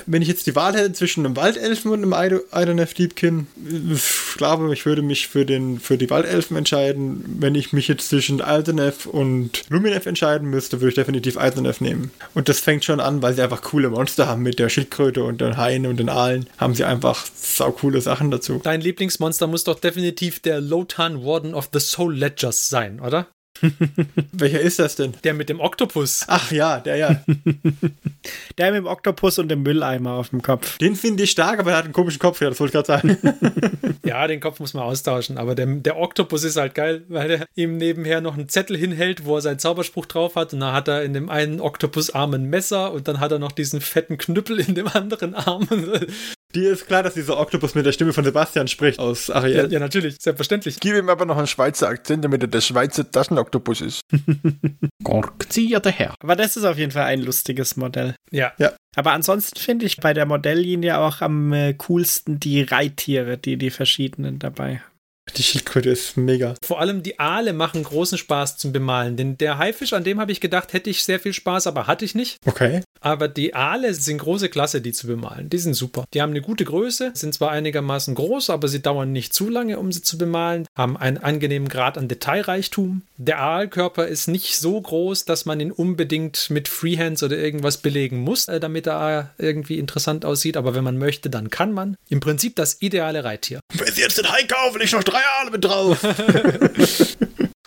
wenn ich jetzt die Wahl hätte zwischen einem Waldelfen und einem Idoneth Deepkin, ich glaube, ich würde mich für, den, für die Waldelfen entscheiden. Wenn ich mich jetzt zwischen Idoneth und Lumineth entscheiden müsste, würde ich definitiv Idoneth nehmen. Und das fängt schon an, weil sie einfach coole Monster haben mit der Schildkröte und den Haien und den Aalen. Haben sie einfach saucoole Sachen dazu. Dein Lieblingsmonster muss doch definitiv der Lotan Warden of the Soul Ledgers sein, oder? Welcher ist das denn? Der mit dem Oktopus. Ach ja, der ja. Der mit dem Oktopus und dem Mülleimer auf dem Kopf. Den finde ich stark, aber er hat einen komischen Kopf, ja, das wollte ich gerade sagen. Ja, den Kopf muss man austauschen, aber der, der Oktopus ist halt geil, weil er ihm nebenher noch einen Zettel hinhält, wo er seinen Zauberspruch drauf hat, und dann hat er in dem einen Oktopusarm ein Messer und dann hat er noch diesen fetten Knüppel in dem anderen Arm. Dir ist klar, dass dieser Oktopus mit der Stimme von Sebastian spricht, aus Ariel. Ja, ja, natürlich, selbstverständlich. Gib ihm aber noch einen Schweizer Akzent, damit er der Schweizer Taschenoktopus ist. Gorgzierter Herr. Aber das ist auf jeden Fall ein lustiges Modell. Ja. Ja. Aber ansonsten finde ich bei der Modelllinie auch am äh, coolsten die Reittiere, die die verschiedenen dabei haben. Die Schildkröte ist mega. Vor allem die Aale machen großen Spaß zum Bemalen, denn der Haifisch, an dem habe ich gedacht, hätte ich sehr viel Spaß, aber hatte ich nicht. Okay. Aber die Aale sind große Klasse, die zu bemalen. Die sind super. Die haben eine gute Größe, sind zwar einigermaßen groß, aber sie dauern nicht zu lange, um sie zu bemalen, haben einen angenehmen Grad an Detailreichtum. Der Aalkörper ist nicht so groß, dass man ihn unbedingt mit Freehands oder irgendwas belegen muss, damit der Aal irgendwie interessant aussieht, aber wenn man möchte, dann kann man. Im Prinzip das ideale Reittier. Wenn Sie jetzt den Hai kaufen, ich noch drei Aale mit drauf.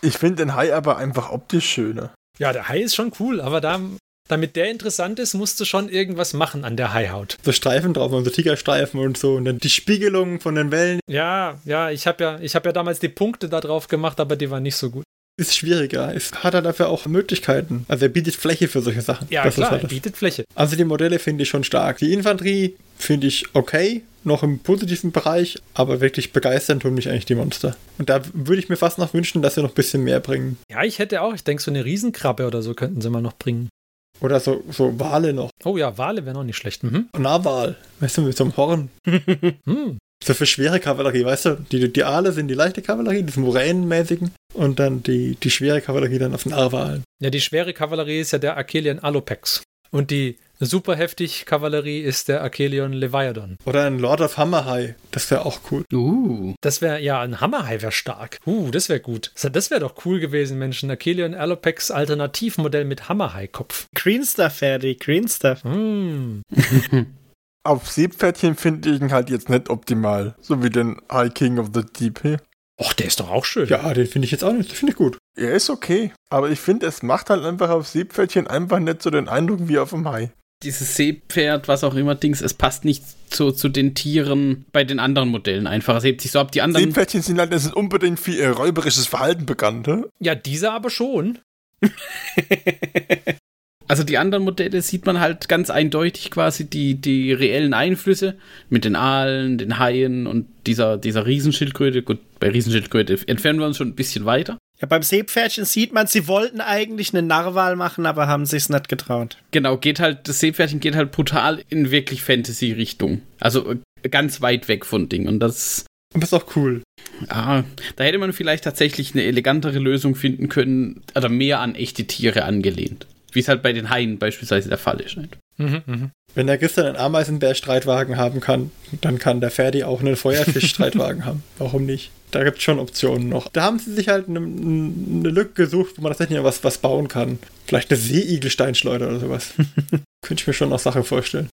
Ich finde den Hai aber einfach optisch schöner. Ja, der Hai ist schon cool, aber da, damit der interessant ist, musst du schon irgendwas machen an der Haihaut. So Streifen drauf, also Tigerstreifen und so und dann die Spiegelungen von den Wellen. Ja, ja, ich habe ja, ich habe ja damals die Punkte da drauf gemacht, aber die waren nicht so gut. Ist schwieriger. Es hat er dafür auch Möglichkeiten. Also er bietet Fläche für solche Sachen. Ja, das klar, halt er bietet Fläche. Also die Modelle finde ich schon stark. Die Infanterie finde ich okay, noch im positiven Bereich, aber wirklich begeistern tun mich eigentlich die Monster. Und da würde ich mir fast noch wünschen, dass sie noch ein bisschen mehr bringen. Ja, ich hätte auch. Ich denke, so eine Riesenkrabbe oder so könnten sie mal noch bringen. Oder so, so Wale noch. Oh ja, Wale wären auch nicht schlecht. Mhm. Narwal. Weißt du, mit so einem Horn. Hm. So für schwere Kavallerie, weißt du? Die, die Aale sind die leichte Kavallerie, die Moränenmäßigen. Und dann die, die schwere Kavallerie dann auf den Narwal. Ja, die schwere Kavallerie ist ja der Akhelian Allopexes. Und die super heftig Kavallerie ist der Akhelion Leviathan. Oder ein Lord of Hammerhai. Das wäre auch cool. Uh. Das wäre, ja, ein Hammerhai wäre stark. Uh, das wäre gut. Das wäre doch cool gewesen, Menschen. Akhelion Allopexes Alternativmodell mit Hammerhai-Kopf. Greenstuff, Ferdi, Greenstuff. Mm. Auf Seepferdchen finde ich ihn halt jetzt nicht optimal. So wie den High King of the Deep. Hey? Och, der ist doch auch schön. Ja, den finde ich jetzt auch nicht. Den finde ich gut. Er ist okay. Aber ich finde, es macht halt einfach auf Seepferdchen einfach nicht so den Eindruck wie auf dem Hai. Dieses Seepferd, was auch immer, Dings, es passt nicht zu, zu den Tieren bei den anderen Modellen einfach. Es hebt sich so ab, die anderen... Seepferdchen sind halt, das ist unbedingt für ihr räuberisches Verhalten bekannt, ne? Ja, dieser aber schon. Also die anderen Modelle sieht man halt ganz eindeutig quasi die, die reellen Einflüsse mit den Aalen, den Haien und dieser, dieser Riesenschildkröte. Gut, bei Riesenschildkröte entfernen wir uns schon ein bisschen weiter. Ja, beim Seepferdchen sieht man, sie wollten eigentlich einen Narwal machen, aber haben sich's nicht getraut. Genau, geht halt, das Seepferdchen geht halt brutal in wirklich Fantasy-Richtung. Also ganz weit weg von Dingen. Und das, das ist auch cool. Ah, da hätte man vielleicht tatsächlich eine elegantere Lösung finden können, oder mehr an echte Tiere angelehnt. Wie es halt bei den Haien beispielsweise der Fall ist. Halt. Mhm, mh. Wenn der Christian einen Ameisenbär-Streitwagen haben kann, dann kann der Ferdi auch einen Feuerfisch-Streitwagen haben. Warum nicht? Da gibt es schon Optionen noch. Da haben sie sich halt eine ne Lücke gesucht, wo man tatsächlich noch was, was bauen kann. Vielleicht eine Seeigelsteinschleuder oder sowas. Könnte ich mir schon noch Sachen vorstellen.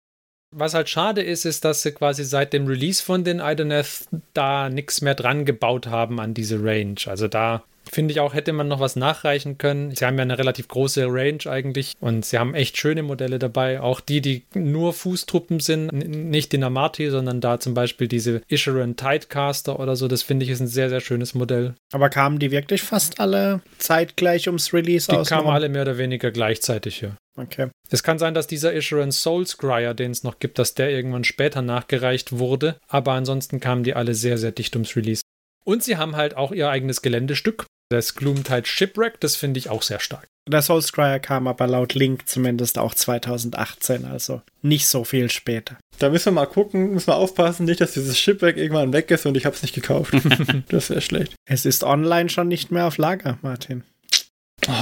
Was halt schade ist, ist, dass sie quasi seit dem Release von den Idoneth da nichts mehr dran gebaut haben an diese Range. Also da... Finde ich auch, hätte man noch was nachreichen können. Sie haben ja eine relativ große Range eigentlich und sie haben echt schöne Modelle dabei. Auch die, die nur Fußtruppen sind, N- nicht die Namarti, sondern da zum Beispiel diese Isharan Tidecaster oder so. Das finde ich ist ein sehr, sehr schönes Modell. Aber kamen die wirklich fast alle zeitgleich ums Release aus? Die kamen alle mehr oder weniger gleichzeitig, ja. Okay. Es kann sein, dass dieser Isharan Soulscryer, den es noch gibt, dass der irgendwann später nachgereicht wurde. Aber ansonsten kamen die alle sehr, sehr dicht ums Release. Und sie haben halt auch ihr eigenes Geländestück. Das Gloomtide Shipwreck, das finde ich auch sehr stark. Der Soulscryer kam aber laut Link zumindest auch zweitausendachtzehn, also nicht so viel später. Da müssen wir mal gucken, müssen wir aufpassen, nicht, dass dieses Shipback irgendwann weg ist und ich hab's nicht gekauft. Das wäre schlecht. Es ist online schon nicht mehr auf Lager, Martin. Oh,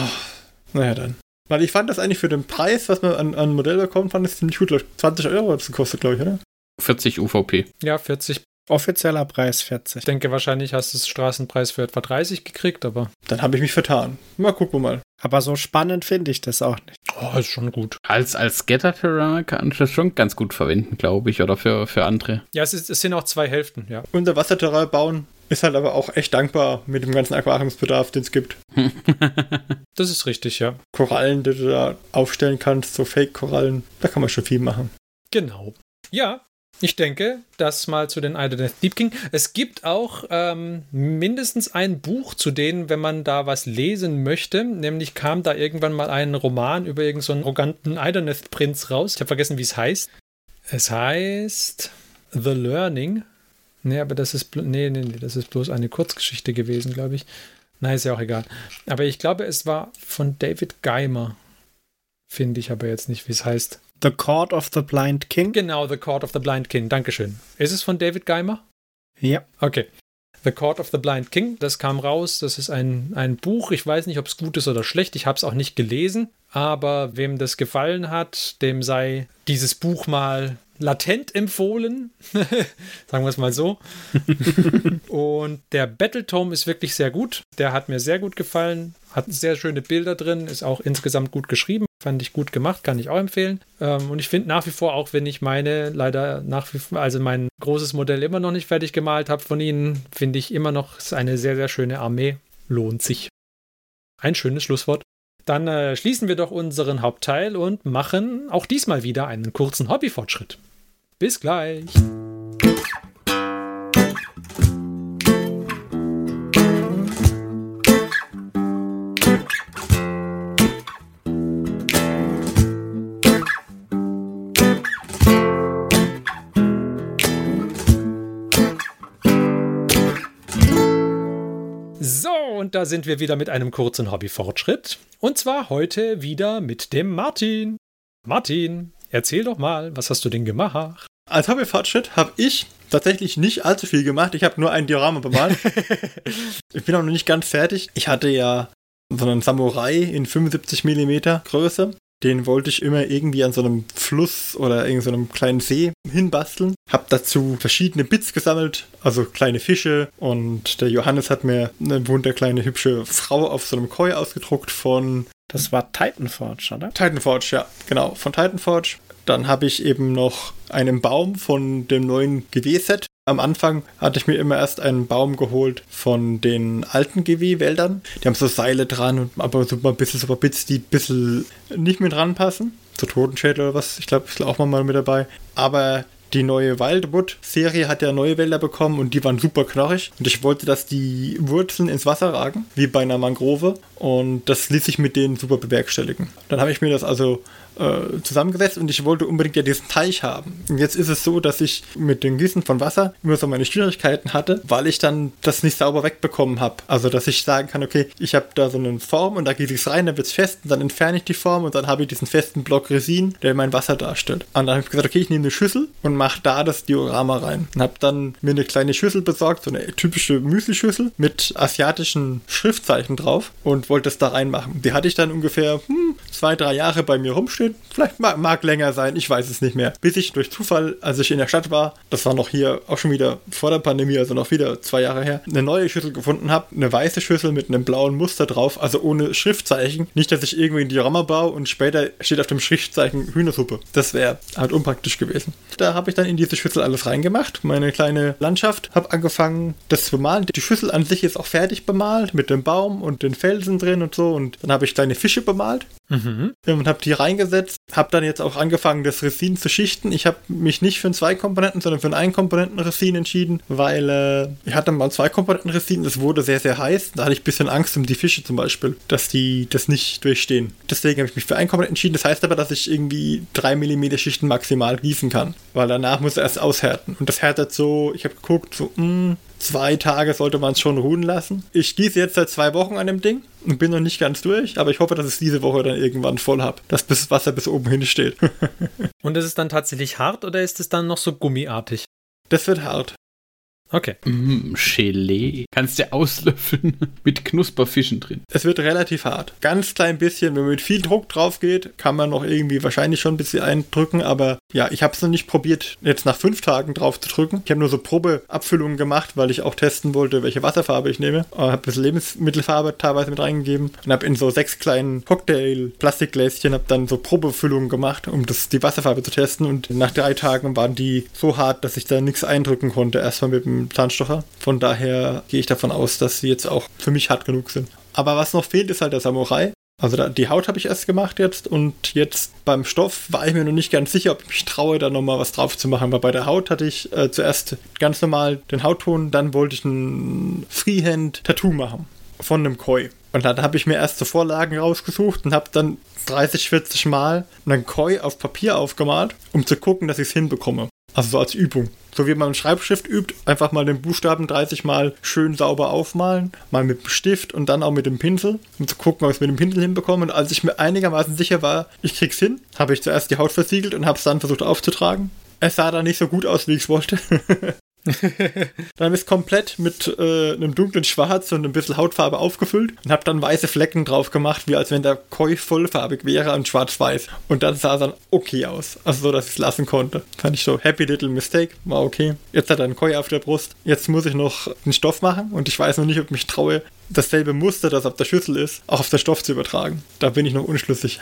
naja dann. Weil ich fand das eigentlich für den Preis, was man an, an Modell bekommt, fand es ziemlich gut. zwanzig Euro hat es gekostet, glaube ich, oder? vierzig U V P. Ja, vierzig. Offizieller Preis vierzig. Ich denke, wahrscheinlich hast du den Straßenpreis für etwa dreißig gekriegt, aber... Dann habe ich mich vertan. Mal gucken wir mal. Aber so spannend finde ich das auch nicht. Oh, ist schon gut. Als, als Scatter-Piranha kann ich das schon ganz gut verwenden, glaube ich, oder für, für andere. Ja, es, ist, es sind auch zwei Hälften, ja. Unser Wasserterrain bauen ist halt aber auch echt dankbar mit dem ganzen Aquariumsbedarf, den es gibt. Das ist richtig, ja. Korallen, die du da aufstellen kannst, so Fake-Korallen, da kann man schon viel machen. Genau. Ja. Ich denke, das mal zu den Idoneth Deepkin. Es gibt auch ähm, mindestens ein Buch zu denen, wenn man da was lesen möchte. Nämlich kam da irgendwann mal ein Roman über irgendeinen so einen arroganten Idoneth Prinz raus. Ich habe vergessen, wie es heißt. Es heißt The Learning. Nee, aber das ist, blo- nee, nee, nee, das ist bloß eine Kurzgeschichte gewesen, glaube ich. Nein, ist ja auch egal. Aber ich glaube, es war von David Guymer. Finde ich aber jetzt nicht, wie es heißt. The Court of the Blind King? Genau, The Court of the Blind King. Dankeschön. Ist es von David Guymer? Ja. Okay. The Court of the Blind King, das kam raus. Das ist ein, ein Buch. Ich weiß nicht, ob es gut ist oder schlecht. Ich habe es auch nicht gelesen. Aber wem das gefallen hat, dem sei dieses Buch mal latent empfohlen. Sagen wir es mal so. Und der Battletome ist wirklich sehr gut. Der hat mir sehr gut gefallen. Hat sehr schöne Bilder drin. Ist auch insgesamt gut geschrieben. Fand ich gut gemacht, kann ich auch empfehlen. Ähm, und ich finde nach wie vor, auch wenn ich meine leider nach wie vor, also mein großes Modell immer noch nicht fertig gemalt habe von ihnen, finde ich immer noch, ist eine sehr, sehr schöne Armee. Lohnt sich. Ein schönes Schlusswort. Dann äh, schließen wir doch unseren Hauptteil und machen auch diesmal wieder einen kurzen Hobbyfortschritt. Bis gleich. Und da sind wir wieder mit einem kurzen Hobbyfortschritt. Und zwar heute wieder mit dem Martin. Martin, erzähl doch mal, was hast du denn gemacht? Als Hobbyfortschritt habe ich tatsächlich nicht allzu viel gemacht. Ich habe nur ein Diorama bemalt. Ich bin auch noch nicht ganz fertig. Ich hatte ja so einen Samurai in fünfundsiebzig Millimeter Größe. Den wollte ich immer irgendwie an so einem Fluss oder irgend so einem kleinen See hinbasteln. Hab dazu verschiedene Bits gesammelt, also kleine Fische. Und der Johannes hat mir eine wunderkleine hübsche Frau auf so einem Koi ausgedruckt von... Das war Titanforge, oder? Titanforge, ja, genau, von Titanforge. Dann habe ich eben noch einen Baum von dem neuen G W-Set. Am Anfang hatte ich mir immer erst einen Baum geholt von den alten G W-Wäldern. Die haben so Seile dran, und aber so ein bisschen so Bits, die ein bisschen nicht mit dran passen. So Totenschädel oder was, ich glaube, ist auch mal mit dabei. Aber die neue Wildwood-Serie hat ja neue Wälder bekommen und die waren super knorrig. Und ich wollte, dass die Wurzeln ins Wasser ragen, wie bei einer Mangrove. Und das ließ sich mit denen super bewerkstelligen. Dann habe ich mir das also... zusammengesetzt und ich wollte unbedingt ja diesen Teich haben. Und jetzt ist es so, dass ich mit dem Gießen von Wasser immer so meine Schwierigkeiten hatte, weil ich dann das nicht sauber wegbekommen habe. Also, dass ich sagen kann, okay, ich habe da so eine Form und da gieße ich es rein, dann wird es fest und dann entferne ich die Form und dann habe ich diesen festen Block Resin, der mein Wasser darstellt. Und dann habe ich gesagt, okay, ich nehme eine Schüssel und mache da das Diorama rein. Und habe dann mir eine kleine Schüssel besorgt, so eine typische Müsli-Schüssel mit asiatischen Schriftzeichen drauf und wollte es da reinmachen. Die hatte ich dann ungefähr hm, zwei, drei Jahre bei mir rumstehen. Vielleicht mag, mag länger sein, ich weiß es nicht mehr. Bis ich durch Zufall, als ich in der Stadt war, das war noch hier auch schon wieder vor der Pandemie, also noch wieder zwei Jahre her, eine neue Schüssel gefunden habe. Eine weiße Schüssel mit einem blauen Muster drauf, also ohne Schriftzeichen. Nicht, dass ich irgendwie ein Diorama baue und später steht auf dem Schriftzeichen Hühnersuppe. Das wäre halt unpraktisch gewesen. Da habe ich dann in diese Schüssel alles reingemacht, meine kleine Landschaft, habe angefangen, das zu bemalen. Die Schüssel an sich ist auch fertig bemalt, mit dem Baum und den Felsen drin und so. Und dann habe ich kleine Fische bemalt. Mhm. Und habe die reingesetzt, habe dann jetzt auch angefangen, das Resin zu schichten. Ich habe mich nicht für ein Zwei-Komponenten, sondern für ein Ein-Komponenten-Resin entschieden, weil äh, ich hatte mal ein Zwei-Komponenten-Resin, es wurde sehr, sehr heiß. Da hatte ich ein bisschen Angst um die Fische zum Beispiel, dass die das nicht durchstehen. Deswegen habe ich mich für Ein-Komponenten entschieden. Das heißt aber, dass ich irgendwie drei Millimeter Schichten maximal gießen kann, weil danach muss er erst aushärten. Und das härtet so, ich habe geguckt, so, mh, zwei Tage sollte man es schon ruhen lassen. Ich gieße jetzt seit zwei Wochen an dem Ding und bin noch nicht ganz durch, aber ich hoffe, dass ich es diese Woche dann irgendwann voll habe, dass das Wasser bis oben hin steht. Und ist es dann tatsächlich hart oder ist es dann noch so gummiartig? Das wird hart. Okay. Mm, Gelee. Kannst du auslöffeln mit Knusperfischen drin. Es wird relativ hart. Ganz klein bisschen, wenn man mit viel Druck drauf geht, kann man noch irgendwie wahrscheinlich schon ein bisschen eindrücken, aber ja, ich habe es noch nicht probiert, jetzt nach fünf Tagen drauf zu drücken. Ich habe nur so Probeabfüllungen gemacht, weil ich auch testen wollte, welche Wasserfarbe ich nehme. Ich habe ein bisschen Lebensmittelfarbe teilweise mit reingegeben und habe in so sechs kleinen Cocktail-Plastikgläschen habe dann so Probefüllungen gemacht, um das, die Wasserfarbe zu testen, und nach drei Tagen waren die so hart, dass ich da nichts eindrücken konnte, erstmal mit dem Zahnstocher. Von daher gehe ich davon aus, dass sie jetzt auch für mich hart genug sind. Aber was noch fehlt, ist halt der Samurai. Also da, die Haut habe ich erst gemacht jetzt, und jetzt beim Stoff war ich mir noch nicht ganz sicher, ob ich mich traue, da nochmal was drauf zu machen. Weil bei der Haut hatte ich äh, zuerst ganz normal den Hautton, dann wollte ich ein Freehand-Tattoo machen von einem Koi. Und dann habe ich mir erst so Vorlagen rausgesucht und habe dann dreißig, vierzig Mal einen Koi auf Papier aufgemalt, um zu gucken, dass ich es hinbekomme. Also so als Übung. So wie man Schreibschrift übt, einfach mal den Buchstaben dreißig Mal schön sauber aufmalen, mal mit dem Stift und dann auch mit dem Pinsel, um zu gucken, ob ich es mit dem Pinsel hinbekomme. Und als ich mir einigermaßen sicher war, ich krieg's hin, habe ich zuerst die Haut versiegelt und habe es dann versucht aufzutragen. Es sah dann nicht so gut aus, wie ich es wollte. Dann habe ich es komplett mit äh, einem dunklen Schwarz und ein bisschen Hautfarbe aufgefüllt und habe dann weiße Flecken drauf gemacht, wie als wenn der Koi vollfarbig wäre und schwarz-weiß. Und dann sah es dann okay aus. Also so, dass ich es lassen konnte. Fand ich so, happy little mistake, war okay. Jetzt hat er einen Koi auf der Brust. Jetzt muss ich noch einen Stoff machen und ich weiß noch nicht, ob ich mich traue, dasselbe Muster, das auf der Schüssel ist, auch auf den Stoff zu übertragen. Da bin ich noch unschlüssig.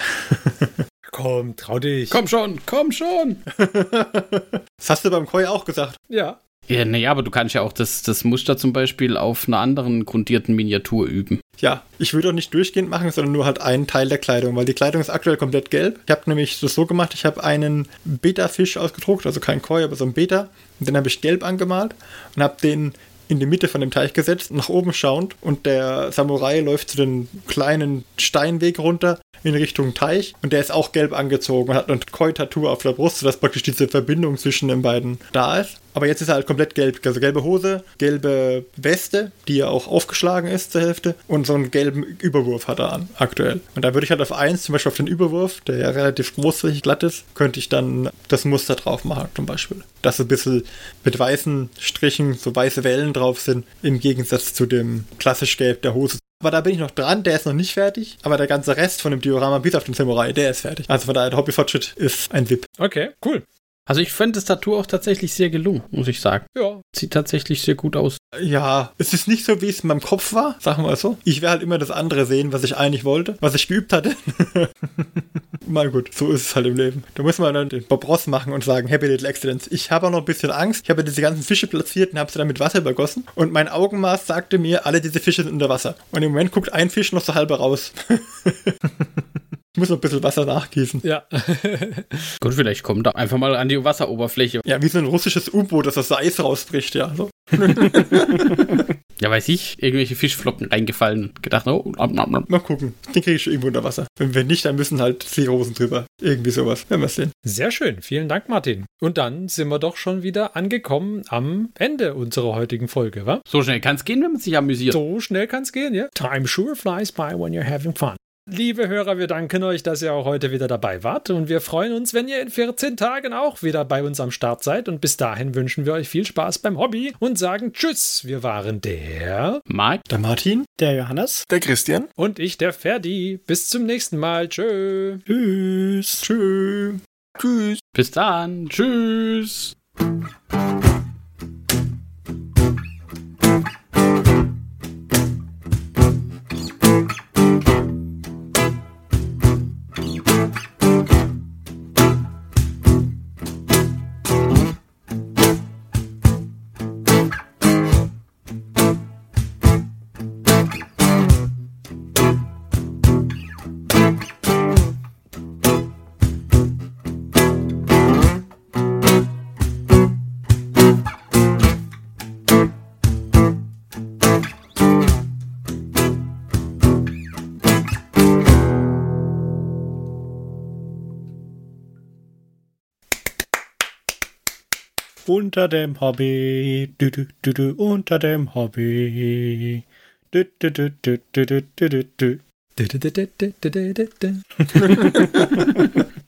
Komm, trau dich. Komm schon, komm schon. Das hast du beim Koi auch gesagt. Ja. Ja, naja, aber du kannst ja auch das, das Muster zum Beispiel auf einer anderen grundierten Miniatur üben. Ja, ich würde auch nicht durchgehend machen, sondern nur halt einen Teil der Kleidung, weil die Kleidung ist aktuell komplett gelb. Ich habe nämlich das so gemacht, ich habe einen Beta-Fisch ausgedruckt, also kein Koi, aber so ein Beta. Und den habe ich gelb angemalt und habe den in die Mitte von dem Teich gesetzt, nach oben schauend, und der Samurai läuft zu den kleinen Steinweg runter in Richtung Teich und der ist auch gelb angezogen und hat ein Koi-Tattoo auf der Brust, sodass praktisch diese Verbindung zwischen den beiden da ist. Aber jetzt ist er halt komplett gelb, also gelbe Hose, gelbe Weste, die ja auch aufgeschlagen ist zur Hälfte, und so einen gelben Überwurf hat er an, aktuell. Und da würde ich halt auf eins, zum Beispiel auf den Überwurf, der ja relativ großflächig glatt ist, könnte ich dann das Muster drauf machen, zum Beispiel. Dass so ein bisschen mit weißen Strichen, so weiße Wellen drauf sind, im Gegensatz zu dem klassisch gelb der Hose. Aber da bin ich noch dran, der ist noch nicht fertig, aber der ganze Rest von dem Diorama bis auf den Samurai, der ist fertig. Also von daher, der Hobbyfortschritt ist ein Wip. Okay, cool. Also ich fand das Tattoo auch tatsächlich sehr gelungen, muss ich sagen. Ja. Sieht tatsächlich sehr gut aus. Ja, es ist nicht so, wie es in meinem Kopf war, sagen wir es so. Ich werde halt immer das andere sehen, was ich eigentlich wollte, was ich geübt hatte. Mal gut, so ist es halt im Leben. Da muss man dann den Bob Ross machen und sagen, Happy Little Accidents. Ich habe auch noch ein bisschen Angst. Ich habe diese ganzen Fische platziert und habe sie dann mit Wasser übergossen. Und mein Augenmaß sagte mir, alle diese Fische sind unter Wasser. Und im Moment guckt ein Fisch noch so halb raus. Ich muss noch ein bisschen Wasser nachgießen. Ja. Gut, vielleicht kommt da einfach mal an die Wasseroberfläche. Ja, wie so ein russisches U-Boot, dass das Eis rausbricht, ja. So. Ja, weiß ich. Irgendwelche Fischflocken reingefallen. Gedacht, oh, nom, nom, nom. Mal gucken. Den kriege ich irgendwo unter Wasser. Wenn wir nicht, dann müssen halt Seerosen drüber. Irgendwie sowas. Werden wir es sehen. Sehr schön. Vielen Dank, Martin. Und dann sind wir doch schon wieder angekommen am Ende unserer heutigen Folge, wa? So schnell kann es gehen, wenn man sich amüsiert. So schnell kann es gehen, ja. Time sure flies by when you're having fun. Liebe Hörer, wir danken euch, dass ihr auch heute wieder dabei wart, und wir freuen uns, wenn ihr in vierzehn Tagen auch wieder bei uns am Start seid, und bis dahin wünschen wir euch viel Spaß beim Hobby und sagen Tschüss. Wir waren der Mike, der Martin, der Johannes, der Christian und ich, der Ferdi. Bis zum nächsten Mal. Tschö. Tschüss. Tschö. Tschüss. Bis dann. Tschüss. Unter dem Hobby, du, du, du, du, unter dem Hobby. Du, du, du, du, du, du, du, du.